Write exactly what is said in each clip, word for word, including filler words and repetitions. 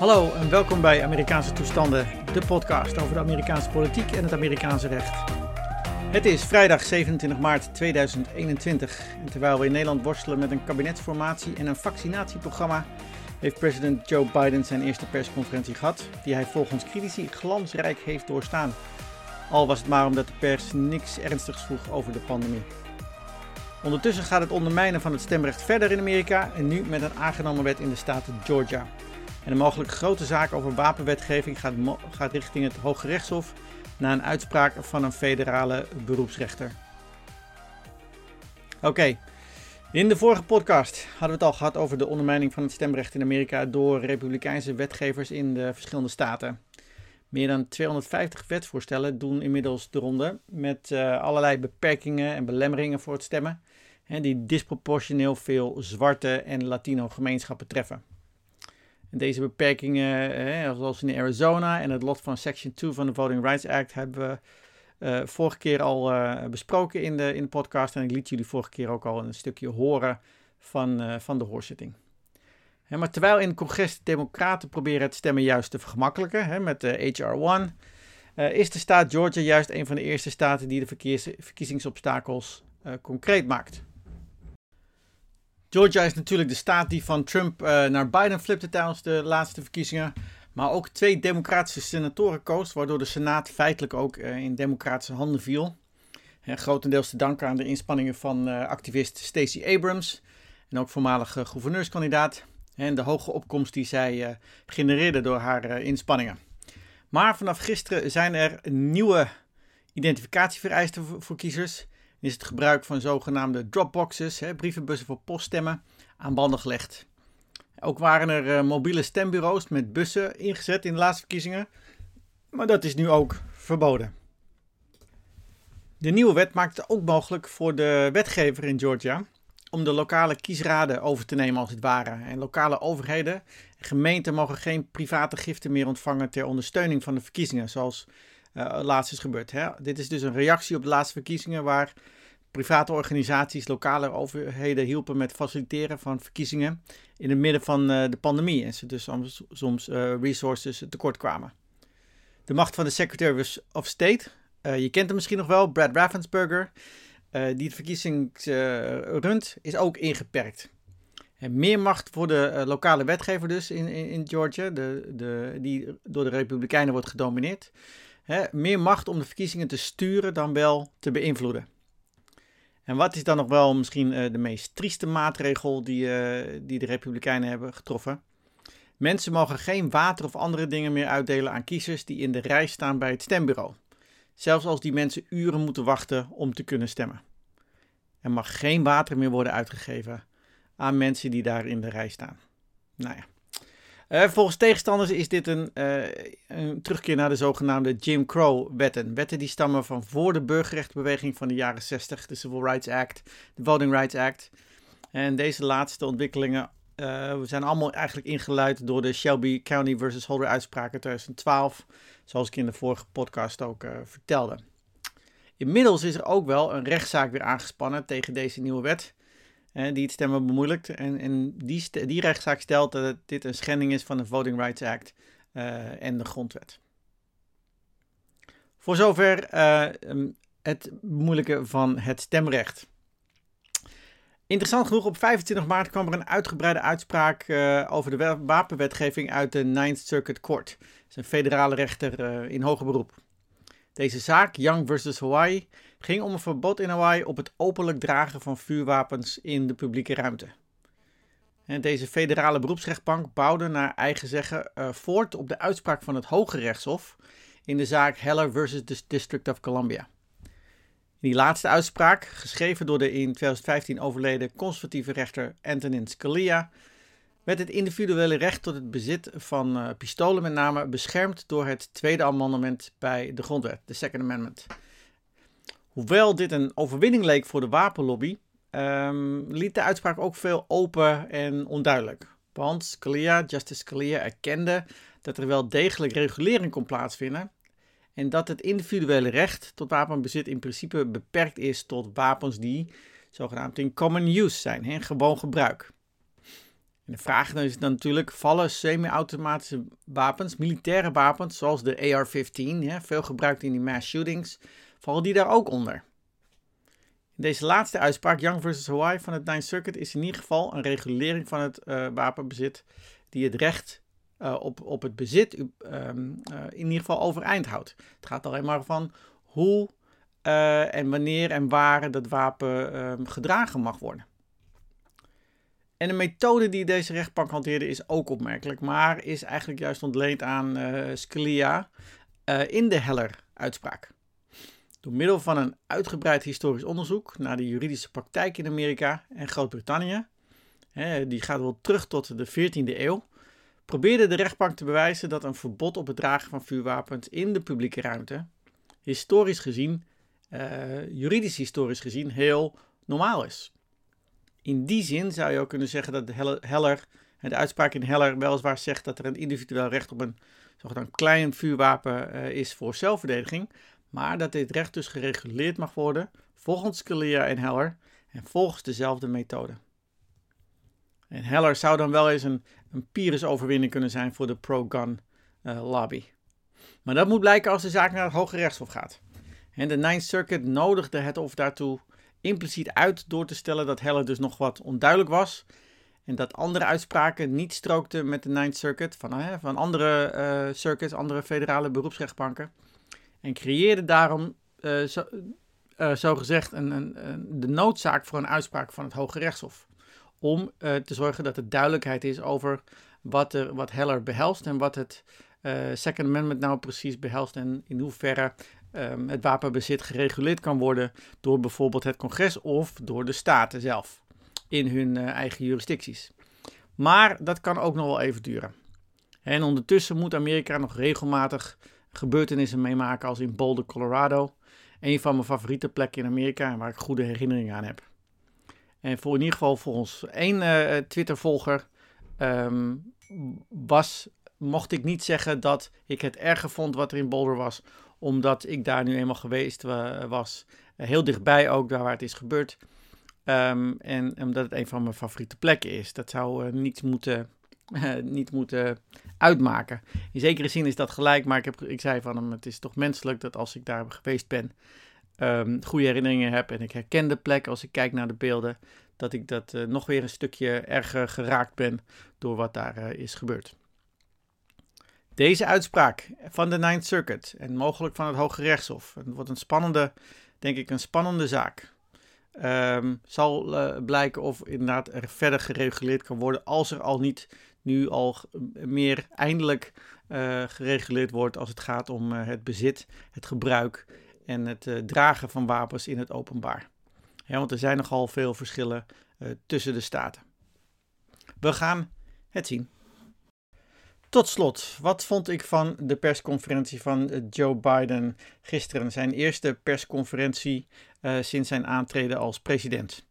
Hallo en welkom bij Amerikaanse Toestanden, de podcast over de Amerikaanse politiek en het Amerikaanse recht. Het is vrijdag zevenentwintig maart tweeduizend eenentwintig en terwijl we in Nederland worstelen met een kabinetsformatie en een vaccinatieprogramma, heeft president Joe Biden zijn eerste persconferentie gehad, die hij volgens critici glansrijk heeft doorstaan. Al was het maar omdat de pers niks ernstigs vroeg over de pandemie. Ondertussen gaat het ondermijnen van het stemrecht verder in Amerika en nu met een aangenomen wet in de staat Georgia. En een mogelijk grote zaak over wapenwetgeving gaat, mo- gaat richting het Hoge Rechtshof na een uitspraak van een federale beroepsrechter. Oké, okay. In de vorige podcast hadden we het al gehad over de ondermijning van het stemrecht in Amerika door republikeinse wetgevers in de verschillende staten. Meer dan tweehonderdvijftig wetsvoorstellen doen inmiddels de ronde met uh, allerlei beperkingen en belemmeringen voor het stemmen, hè, die disproportioneel veel zwarte en Latino gemeenschappen treffen. En deze beperkingen, hè, zoals in Arizona en het lot van Section two van de Voting Rights Act, hebben we uh, vorige keer al uh, besproken in de, in de podcast. En ik liet jullie vorige keer ook al een stukje horen van, uh, van de hoorzitting. Hè, maar terwijl in het congres de democraten proberen het stemmen juist te vergemakkelijken, hè, met de H R one, uh, is de staat Georgia juist een van de eerste staten die de verkies, verkiezingsobstakels uh, concreet maakt. Georgia is natuurlijk de staat die van Trump uh, naar Biden flipte tijdens de laatste verkiezingen. Maar ook twee democratische senatoren koos, waardoor de Senaat feitelijk ook uh, in democratische handen viel. En grotendeels te danken aan de inspanningen van uh, activist Stacey Abrams en ook voormalige gouverneurskandidaat. En de hoge opkomst die zij uh, genereerde door haar uh, inspanningen. Maar vanaf gisteren zijn er nieuwe identificatievereisten voor, voor kiezers. Is het gebruik van zogenaamde dropboxes, hè, brievenbussen voor poststemmen, aan banden gelegd. Ook waren er uh, mobiele stembureaus met bussen ingezet in de laatste verkiezingen, maar dat is nu ook verboden. De nieuwe wet maakt het ook mogelijk voor de wetgever in Georgia om de lokale kiesraden over te nemen als het ware. En lokale overheden en gemeenten mogen geen private giften meer ontvangen ter ondersteuning van de verkiezingen, zoals Uh, laatst is gebeurd. Hè? Dit is dus een reactie op de laatste verkiezingen waar private organisaties lokale overheden hielpen met faciliteren van verkiezingen in het midden van uh, de pandemie en ze dus soms, soms uh, resources tekort kwamen. De macht van de Secretary of State, uh, je kent hem misschien nog wel, Brad Raffensperger, uh, die de verkiezingen uh, runt, is ook ingeperkt. En meer macht voor de uh, lokale wetgever dus in, in, in Georgia, de, de, die door de Republikeinen wordt gedomineerd. He, meer macht om de verkiezingen te sturen dan wel te beïnvloeden. En wat is dan nog wel misschien uh, de meest trieste maatregel die, uh, die de Republikeinen hebben getroffen? Mensen mogen geen water of andere dingen meer uitdelen aan kiezers die in de rij staan bij het stembureau. Zelfs als die mensen uren moeten wachten om te kunnen stemmen. Er mag geen water meer worden uitgegeven aan mensen die daar in de rij staan. Nou ja. Uh, volgens tegenstanders is dit een, uh, een terugkeer naar de zogenaamde Jim Crow-wetten. Wetten die stammen van voor de burgerrechtenbeweging van de jaren zestig, de Civil Rights Act, de Voting Rights Act. En deze laatste ontwikkelingen uh, zijn allemaal eigenlijk ingeluid door de Shelby County versus Holder uitspraken tweeduizend twaalf, zoals ik in de vorige podcast ook uh, vertelde. Inmiddels is er ook wel een rechtszaak weer aangespannen tegen deze nieuwe wet. Die het stemmen bemoeilijkt. En, en die, st- die rechtszaak stelt dat dit een schending is van de Voting Rights Act uh, en de grondwet. Voor zover uh, het bemoeilijken van het stemrecht. Interessant genoeg, op vijfentwintig maart kwam er een uitgebreide uitspraak uh, over de wapenwetgeving uit de Ninth Circuit Court. Dat is een federale rechter uh, in hoger beroep. Deze zaak, Young versus. Hawaii, ging om een verbod in Hawaii op het openlijk dragen van vuurwapens in de publieke ruimte. En deze federale beroepsrechtbank bouwde naar eigen zeggen uh, voort op de uitspraak van het Hoge Rechtshof in de zaak Heller versus the District of Columbia. In die laatste uitspraak, geschreven door de in tweeduizend vijftien overleden conservatieve rechter Antonin Scalia, werd het individuele recht tot het bezit van uh, pistolen met name beschermd door het tweede amendement bij de grondwet, de Second Amendment. Hoewel dit een overwinning leek voor de wapenlobby, um, liet de uitspraak ook veel open en onduidelijk. Want Scalia, Justice Scalia erkende dat er wel degelijk regulering kon plaatsvinden en dat het individuele recht tot wapenbezit in principe beperkt is tot wapens die zogenaamd in common use zijn, in gewoon gebruik. En de vraag is dan natuurlijk, vallen semi-automatische wapens, militaire wapens, zoals de A R vijftien, hè, veel gebruikt in die mass shootings, vallen die daar ook onder? In deze laatste uitspraak, Young versus. Hawaii van het Ninth Circuit, is in ieder geval een regulering van het uh, wapenbezit die het recht uh, op, op het bezit um, uh, in ieder geval overeind houdt. Het gaat alleen maar van hoe uh, en wanneer en waar dat wapen uh, gedragen mag worden. En de methode die deze rechtbank hanteerde is ook opmerkelijk, maar is eigenlijk juist ontleend aan uh, Scalia uh, in de Heller-uitspraak. Door middel van een uitgebreid historisch onderzoek naar de juridische praktijk in Amerika en Groot-Brittannië, hè, die gaat wel terug tot de veertiende eeuw, probeerde de rechtbank te bewijzen dat een verbod op het dragen van vuurwapens in de publieke ruimte, historisch gezien, uh, juridisch historisch gezien, heel normaal is. In die zin zou je ook kunnen zeggen dat de, Heller, de uitspraak in Heller weliswaar zegt dat er een individueel recht op een zogenaamd klein vuurwapen uh, is voor zelfverdediging, maar dat dit recht dus gereguleerd mag worden volgens Scalia en Heller en volgens dezelfde methode. En Heller zou dan wel eens een, een pyrrhusoverwinning kunnen zijn voor de pro-gun uh, lobby. Maar dat moet blijken als de zaak naar het Hoge Rechtshof gaat. En de Ninth Circuit nodigde het Hof daartoe impliciet uit door te stellen dat Heller dus nog wat onduidelijk was en dat andere uitspraken niet strookten met de Ninth Circuit van, hè, van andere uh, circuits, andere federale beroepsrechtbanken. En creëerde daarom uh, zo, uh, zogezegd een, een, een, de noodzaak voor een uitspraak van het Hoge Rechtshof. Om uh, te zorgen dat er duidelijkheid is over wat, er, wat Heller behelst en wat het uh, Second Amendment nou precies behelst. En in hoeverre um, het wapenbezit gereguleerd kan worden door bijvoorbeeld het congres of door de staten zelf. In hun uh, eigen jurisdicties. Maar dat kan ook nog wel even duren. En ondertussen moet Amerika nog regelmatig gebeurtenissen meemaken als in Boulder, Colorado. Een van mijn favoriete plekken in Amerika en waar ik goede herinneringen aan heb. En voor in ieder geval volgens één uh, Twitter-volger um, was, mocht ik niet zeggen dat ik het erger vond wat er in Boulder was. Omdat ik daar nu eenmaal geweest uh, was. Uh, heel dichtbij ook, daar waar het is gebeurd. Um, en omdat het een van mijn favoriete plekken is. Dat zou uh, niets moeten... Uh, niet moeten uitmaken. In zekere zin is dat gelijk, maar ik, heb, ik zei van hem, het is toch menselijk dat als ik daar geweest ben, um, goede herinneringen heb en ik herken de plek als ik kijk naar de beelden, dat ik dat uh, nog weer een stukje erger geraakt ben door wat daar uh, is gebeurd. Deze uitspraak van de Ninth Circuit en mogelijk van het Hoge Rechtshof, het wordt een spannende, denk ik, een spannende zaak. Um, zal uh, blijken of inderdaad er verder gereguleerd kan worden als er al niet nu al meer eindelijk uh, gereguleerd wordt als het gaat om uh, het bezit, het gebruik en het uh, dragen van wapens in het openbaar. Ja, want er zijn nogal veel verschillen uh, tussen de staten. We gaan het zien. Tot slot, wat vond ik van de persconferentie van Joe Biden gisteren? Zijn eerste persconferentie uh, sinds zijn aantreden als president.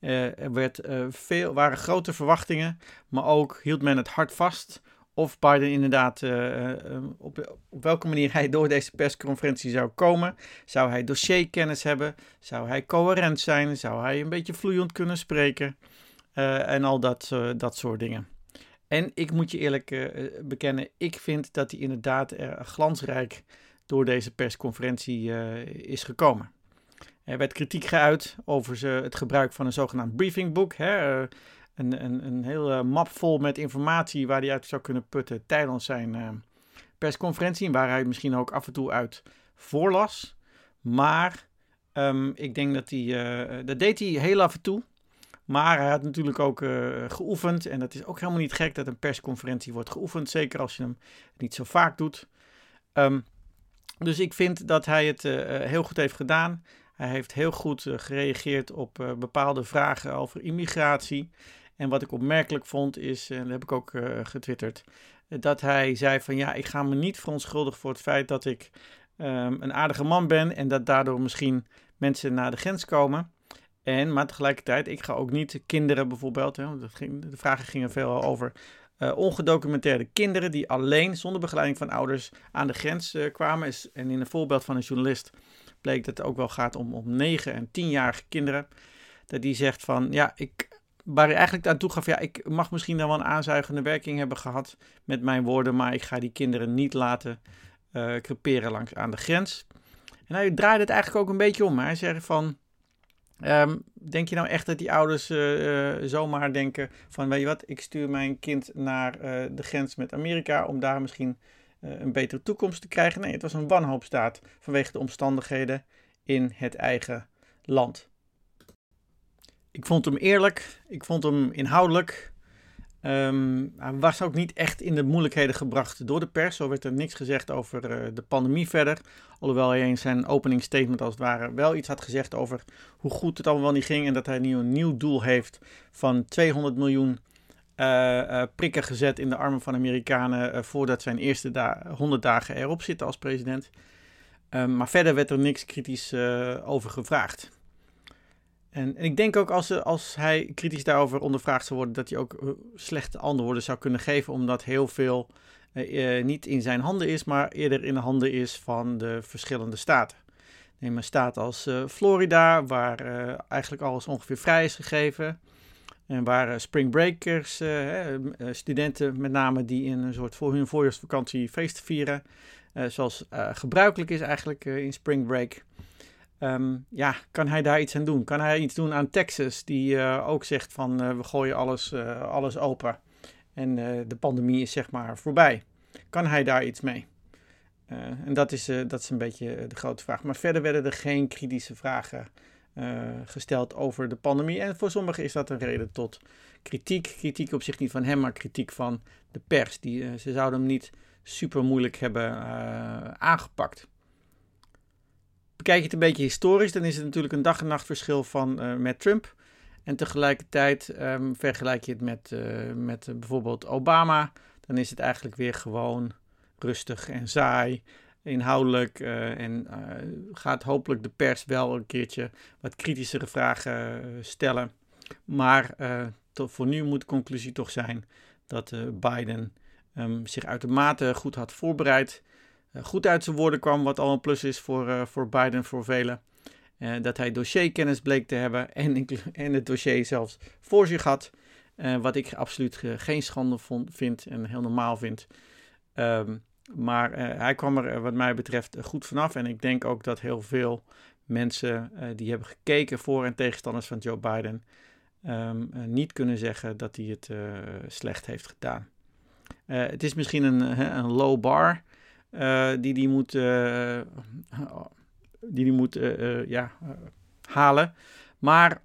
Uh, er werd, uh, veel, waren grote verwachtingen, maar ook hield men het hard vast of Biden inderdaad, uh, uh, op, op welke manier hij door deze persconferentie zou komen. Zou hij dossierkennis hebben? Zou hij coherent zijn? Zou hij een beetje vloeiend kunnen spreken? Uh, en al dat, uh, dat soort dingen. En ik moet je eerlijk uh, bekennen, ik vind dat hij inderdaad uh, glansrijk door deze persconferentie uh, is gekomen. Er werd kritiek geuit over ze, het gebruik van een zogenaamd briefingboek. Hè? Uh, een, een, een hele map vol met informatie waar hij uit zou kunnen putten tijdens zijn uh, persconferentie. Waar hij misschien ook af en toe uit voorlas. Maar um, ik denk dat hij, uh, dat deed hij heel af en toe. Maar hij had natuurlijk ook uh, geoefend. En dat is ook helemaal niet gek dat een persconferentie wordt geoefend. Zeker als je hem niet zo vaak doet. Um, dus ik vind dat hij het uh, heel goed heeft gedaan. Hij heeft heel goed uh, gereageerd op uh, bepaalde vragen over immigratie. En wat ik opmerkelijk vond is, en uh, dat heb ik ook uh, getwitterd, uh, dat hij zei van ja, ik ga me niet verontschuldigen voor het feit dat ik um, een aardige man ben. En dat daardoor misschien mensen naar de grens komen. En, maar tegelijkertijd, ik ga ook niet kinderen bijvoorbeeld, hè, dat ging, de vragen gingen veel over uh, ongedocumenteerde kinderen die alleen zonder begeleiding van ouders aan de grens uh, kwamen. En in een voorbeeld van een journalist bleek dat het ook wel gaat om, om negen- en tienjarige kinderen. Dat die zegt van, ja, ik waar hij eigenlijk aan toe gaf, ja, ik mag misschien dan wel een aanzuigende werking hebben gehad met mijn woorden, maar ik ga die kinderen niet laten uh, creperen langs aan de grens. En hij draaide het eigenlijk ook een beetje om. Hè? Hij zei van, um, denk je nou echt dat die ouders uh, uh, zomaar denken van, weet je wat, ik stuur mijn kind naar uh, de grens met Amerika om daar misschien uh, een betere toekomst te krijgen? Nee, het was een wanhoopstaat vanwege de omstandigheden in het eigen land. Ik vond hem eerlijk, ik vond hem inhoudelijk. Um, hij was ook niet echt in de moeilijkheden gebracht door de pers. Zo werd er niks gezegd over uh, de pandemie verder. Alhoewel hij in zijn openingsstatement als het ware wel iets had gezegd over hoe goed het allemaal niet ging. En dat hij nu een nieuw doel heeft van tweehonderd miljoen uh, uh, prikken gezet in de armen van Amerikanen Uh, voordat zijn eerste da- honderd dagen erop zitten als president. Um, maar verder werd er niks kritisch uh, over gevraagd. En, en ik denk ook als, als hij kritisch daarover ondervraagd zou worden, dat hij ook slechte antwoorden zou kunnen geven, omdat heel veel eh, niet in zijn handen is, maar eerder in de handen is van de verschillende staten. Neem een staat als uh, Florida, waar uh, eigenlijk alles ongeveer vrij is gegeven. En waar uh, springbreakers, uh, eh, studenten met name die in een soort voor hun voorjaarsvakantie feesten vieren, uh, zoals uh, gebruikelijk is eigenlijk uh, in springbreak. Um, ja, kan hij daar iets aan doen? Kan hij iets doen aan Texas, die uh, ook zegt van uh, we gooien alles, uh, alles open en uh, de pandemie is zeg maar voorbij. Kan hij daar iets mee? Uh, en dat is, uh, dat is een beetje de grote vraag. Maar verder werden er geen kritische vragen uh, gesteld over de pandemie. En voor sommigen is dat een reden tot kritiek. Kritiek op zich niet van hem, maar kritiek van de pers. Die, uh, ze zouden hem niet super moeilijk hebben uh, aangepakt. Bekijk je het een beetje historisch, dan is het natuurlijk een dag en nacht verschil van, uh, met Trump. En tegelijkertijd um, vergelijk je het met, uh, met uh, bijvoorbeeld Obama. Dan is het eigenlijk weer gewoon rustig en saai, inhoudelijk. Uh, en uh, gaat hopelijk de pers wel een keertje wat kritischere vragen uh, stellen. Maar uh, to, voor nu moet de conclusie toch zijn dat uh, Biden um, zich uitermate goed had voorbereid. Goed uit zijn woorden kwam, wat al een plus is voor, uh, voor Biden, voor velen. Uh, dat hij dossierkennis bleek te hebben en, en het dossier zelfs voor zich had. Uh, wat ik absoluut uh, geen schande vond, vind en heel normaal vind. Um, maar uh, hij kwam er uh, wat mij betreft uh, goed vanaf. En ik denk ook dat heel veel mensen uh, die hebben gekeken voor en tegenstanders van Joe Biden Um, uh, niet kunnen zeggen dat hij het uh, slecht heeft gedaan. Uh, het is misschien een, een low bar Uh, die die moet, uh, die die moet uh, uh, ja, uh, halen. Maar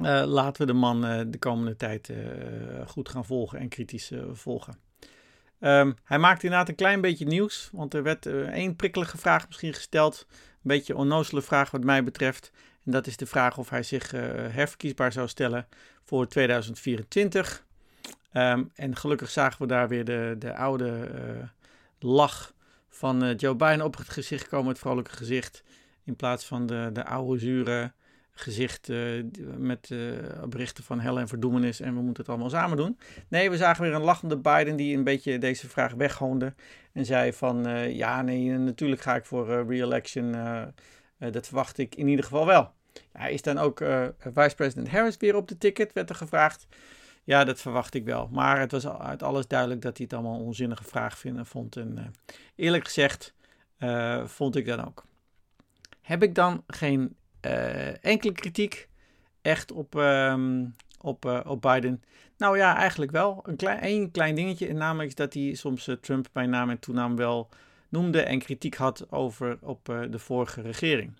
uh, laten we de man uh, de komende tijd uh, goed gaan volgen en kritisch uh, volgen. Um, hij maakte inderdaad een klein beetje nieuws, want er werd uh, één prikkelige vraag misschien gesteld. Een beetje onnozele vraag wat mij betreft. En dat is de vraag of hij zich uh, herverkiesbaar zou stellen voor tweeduizend vierentwintig. Um, en gelukkig zagen we daar weer de, de oude Uh, lach van Joe Biden op het gezicht komen, het vrolijke gezicht, in plaats van de, de oude zure gezicht uh, met uh, berichten van hel en verdoemenis en we moeten het allemaal samen doen. Nee, we zagen weer een lachende Biden die een beetje deze vraag weghoonde en zei van uh, ja, nee, natuurlijk ga ik voor uh, re-election, uh, uh, dat verwacht ik in ieder geval wel. Ja, is dan ook uh, Vice President Harris weer op de ticket, werd er gevraagd. Ja, dat verwacht ik wel. Maar het was uit alles duidelijk dat hij het allemaal een onzinnige vraag vond. En uh, eerlijk gezegd uh, vond ik dat ook. Heb ik dan geen uh, enkele kritiek echt op, um, op, uh, op Biden? Nou ja, eigenlijk wel. Een klein, één klein dingetje. En namelijk dat hij soms uh, Trump bij naam en toenaam wel noemde en kritiek had over op uh, de vorige regering.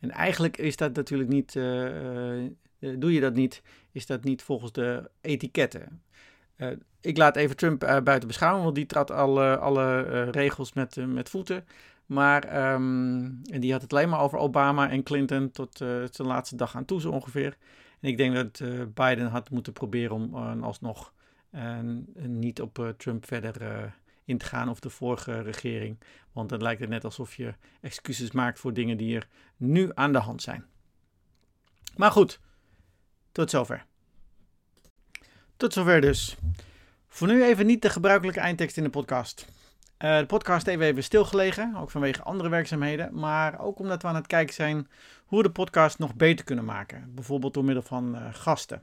En eigenlijk is dat natuurlijk niet... Uh, uh, Doe je dat niet, is dat niet volgens de etiketten. Uh, ik laat even Trump uh, buiten beschouwing, want die trad alle, alle uh, regels met, uh, met voeten. Maar um, en die had het alleen maar over Obama en Clinton tot uh, zijn laatste dag aan toe zo ongeveer. En ik denk dat uh, Biden had moeten proberen om uh, alsnog uh, niet op uh, Trump verder uh, in te gaan of de vorige regering. Want dan lijkt het net alsof je excuses maakt voor dingen die er nu aan de hand zijn. Maar goed. Tot zover. Tot zover dus. Voor nu even niet de gebruikelijke eindtekst in de podcast. Uh, de podcast heeft even stilgelegen, ook vanwege andere werkzaamheden. Maar ook omdat we aan het kijken zijn hoe we de podcast nog beter kunnen maken. Bijvoorbeeld door middel van uh, gasten.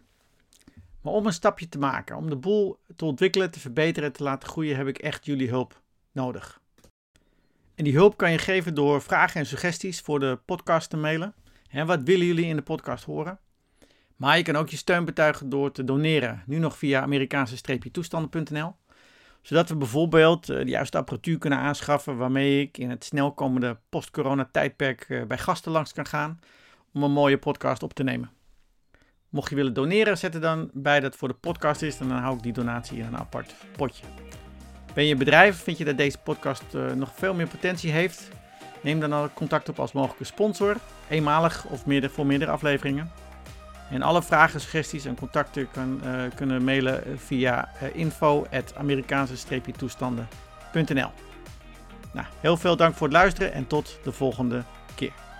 Maar om een stapje te maken, om de boel te ontwikkelen, te verbeteren en te laten groeien, heb ik echt jullie hulp nodig. En die hulp kan je geven door vragen en suggesties voor de podcast te mailen. En wat willen jullie in de podcast horen? Maar je kan ook je steun betuigen door te doneren, nu nog via Amerikaanse-toestanden punt n l. Zodat we bijvoorbeeld de juiste apparatuur kunnen aanschaffen waarmee ik in het snelkomende post-corona tijdperk bij gasten langs kan gaan om een mooie podcast op te nemen. Mocht je willen doneren, zet er dan bij dat het voor de podcast is en dan hou ik die donatie in een apart potje. Ben je een bedrijf, vind je dat deze podcast nog veel meer potentie heeft? Neem dan al contact op als mogelijke sponsor, eenmalig of meerder, voor meerdere afleveringen. En alle vragen, suggesties en contacten kan, uh, kunnen mailen via uh, info at amerikaanse toestanden punt n l. Nou, heel veel dank voor het luisteren en tot de volgende keer.